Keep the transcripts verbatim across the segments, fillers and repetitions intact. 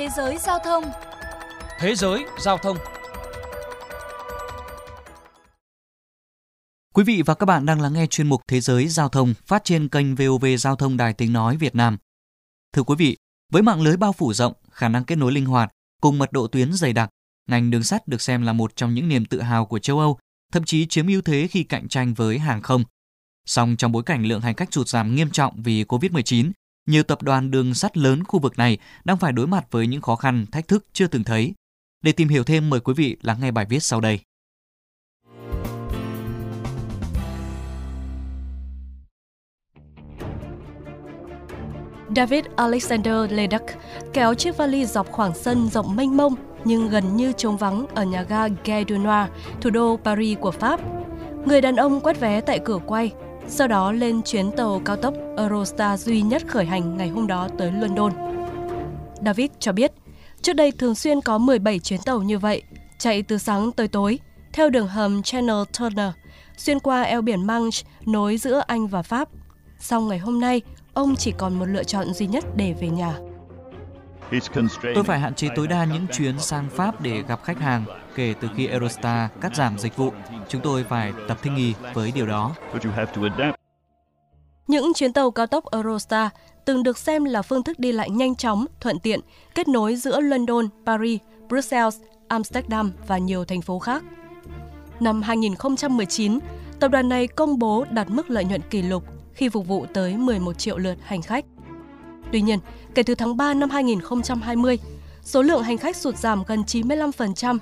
Thế giới giao thông. Thế giới giao thông. Quý vị và các bạn đang lắng nghe chuyên mục Thế giới giao thông phát trên kênh vê o vê Giao thông Đài Tiếng nói Việt Nam. Thưa quý vị, với mạng lưới bao phủ rộng, khả năng kết nối linh hoạt cùng mật độ tuyến dày đặc, ngành đường sắt được xem là một trong những niềm tự hào của châu Âu, thậm chí chiếm ưu thế khi cạnh tranh với hàng không. Song trong bối cảnh lượng hành khách sụt giảm nghiêm trọng vì cô vít mười chín, nhiều tập đoàn đường sắt lớn khu vực này đang phải đối mặt với những khó khăn, thách thức chưa từng thấy. Để tìm hiểu thêm, mời quý vị lắng nghe bài viết sau đây. David Alexander Leduck kéo chiếc vali dọc khoảng sân rộng mênh mông nhưng gần như trống vắng ở nhà ga Gare du Nord, thủ đô Paris của Pháp. Người đàn ông quét vé tại cửa quay, sau đó lên chuyến tàu cao tốc Eurostar duy nhất khởi hành ngày hôm đó tới London. David cho biết, trước đây thường xuyên có mười bảy chuyến tàu như vậy, chạy từ sáng tới tối, theo đường hầm Channel Tunnel, xuyên qua eo biển Manche nối giữa Anh và Pháp. Song ngày hôm nay, ông chỉ còn một lựa chọn duy nhất để về nhà. Tôi phải hạn chế tối đa những chuyến sang Pháp để gặp khách hàng. Kể từ khi Eurostar cắt giảm dịch vụ, chúng tôi phải tập thích nghi với điều đó. Những chuyến tàu cao tốc Eurostar từng được xem là phương thức đi lại nhanh chóng, thuận tiện, kết nối giữa London, Paris, Brussels, Amsterdam và nhiều thành phố khác. Năm hai nghìn không trăm mười chín, tập đoàn này công bố đạt mức lợi nhuận kỷ lục khi phục vụ tới mười một triệu lượt hành khách. Tuy nhiên, kể từ tháng ba năm hai nghìn không trăm hai mươi, số lượng hành khách sụt giảm gần chín mươi lăm phần trăm,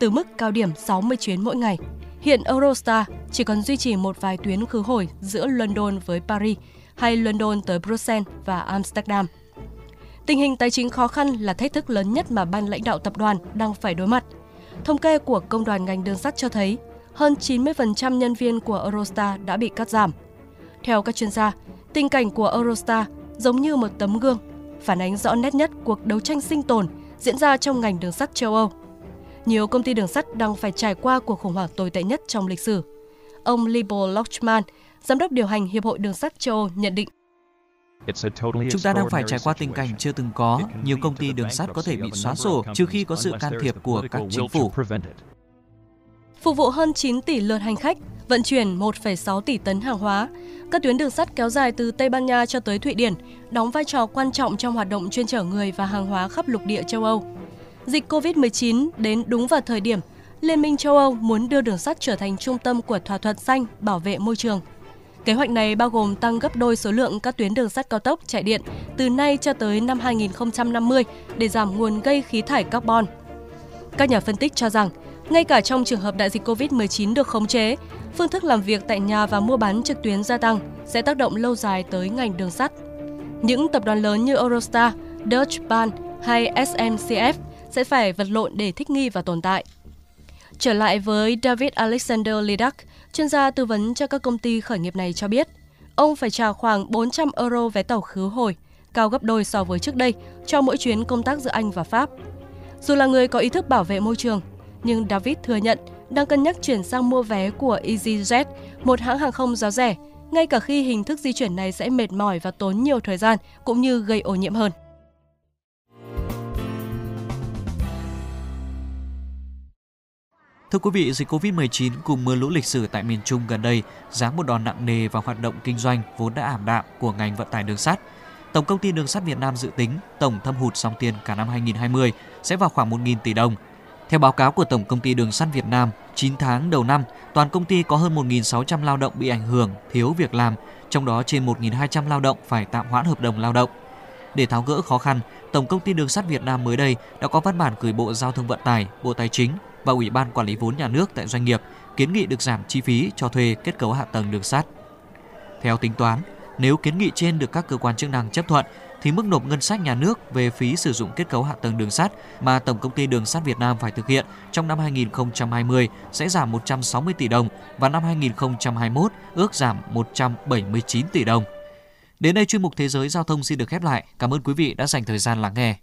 từ mức cao điểm sáu mươi chuyến mỗi ngày. Hiện Eurostar chỉ còn duy trì một vài tuyến khứ hồi giữa London với Paris hay London tới Brussels và Amsterdam. Tình hình tài chính khó khăn là thách thức lớn nhất mà ban lãnh đạo tập đoàn đang phải đối mặt. Thống kê của Công đoàn ngành đường sắt cho thấy hơn chín mươi phần trăm nhân viên của Eurostar đã bị cắt giảm. Theo các chuyên gia, tình cảnh của Eurostar giống như một tấm gương, phản ánh rõ nét nhất cuộc đấu tranh sinh tồn diễn ra trong ngành đường sắt châu Âu. Nhiều công ty đường sắt đang phải trải qua cuộc khủng hoảng tồi tệ nhất trong lịch sử. Ông Libor Lochman, giám đốc điều hành Hiệp hội Đường sắt châu Âu nhận định: Chúng ta đang phải trải qua tình cảnh chưa từng có, nhiều công ty đường sắt có thể bị xóa sổ trừ khi có sự can thiệp của các chính phủ. Phục vụ hơn chín tỷ lượt hành khách, vận chuyển một phẩy sáu tỷ tấn hàng hóa, các tuyến đường sắt kéo dài từ Tây Ban Nha cho tới Thụy Điển đóng vai trò quan trọng trong hoạt động chuyên chở người và hàng hóa khắp lục địa châu Âu. Dịch cô vít mười chín đến đúng vào thời điểm Liên minh châu Âu muốn đưa đường sắt trở thành trung tâm của thỏa thuận xanh bảo vệ môi trường. Kế hoạch này bao gồm tăng gấp đôi số lượng các tuyến đường sắt cao tốc chạy điện từ nay cho tới năm hai nghìn không trăm năm mươi để giảm nguồn gây khí thải carbon. Các nhà phân tích cho rằng, ngay cả trong trường hợp đại dịch cô vít mười chín được khống chế, phương thức làm việc tại nhà và mua bán trực tuyến gia tăng sẽ tác động lâu dài tới ngành đường sắt. Những tập đoàn lớn như Eurostar, Deutsche Bahn hay ét en xê ép sẽ phải vật lộn để thích nghi và tồn tại. Trở lại với David Alexander Leduck, chuyên gia tư vấn cho các công ty khởi nghiệp này cho biết, ông phải trả khoảng bốn trăm euro vé tàu khứ hồi, cao gấp đôi so với trước đây cho mỗi chuyến công tác giữa Anh và Pháp. Dù là người có ý thức bảo vệ môi trường, nhưng David thừa nhận đang cân nhắc chuyển sang mua vé của EasyJet, một hãng hàng không giá rẻ, ngay cả khi hình thức di chuyển này sẽ mệt mỏi và tốn nhiều thời gian cũng như gây ô nhiễm hơn. Thưa quý vị, dịch cô vít mười chín cùng mưa lũ lịch sử tại miền Trung gần đây giáng một đòn nặng nề vào hoạt động kinh doanh vốn đã ảm đạm của ngành vận tải đường sắt. Tổng công ty đường sắt Việt Nam dự tính tổng thâm hụt dòng tiền cả năm hai nghìn không trăm hai mươi sẽ vào khoảng một nghìn tỷ đồng. Theo báo cáo của Tổng công ty Đường sắt Việt Nam, chín tháng đầu năm, toàn công ty có hơn một nghìn sáu trăm lao động bị ảnh hưởng, thiếu việc làm, trong đó trên một nghìn hai trăm lao động phải tạm hoãn hợp đồng lao động. Để tháo gỡ khó khăn, Tổng công ty Đường sắt Việt Nam mới đây đã có văn bản gửi Bộ Giao thông Vận tải, Bộ Tài chính và Ủy ban Quản lý vốn nhà nước tại doanh nghiệp kiến nghị được giảm chi phí cho thuê kết cấu hạ tầng đường sắt. Theo tính toán, nếu kiến nghị trên được các cơ quan chức năng chấp thuận, thì mức nộp ngân sách nhà nước về phí sử dụng kết cấu hạ tầng đường sắt mà Tổng công ty Đường sắt Việt Nam phải thực hiện trong năm hai nghìn không trăm hai mươi sẽ giảm một trăm sáu mươi tỷ đồng và năm hai nghìn không trăm hai mươi mốt ước giảm một trăm bảy mươi chín tỷ đồng. Đến đây chuyên mục Thế giới Giao thông xin được khép lại. Cảm ơn quý vị đã dành thời gian lắng nghe.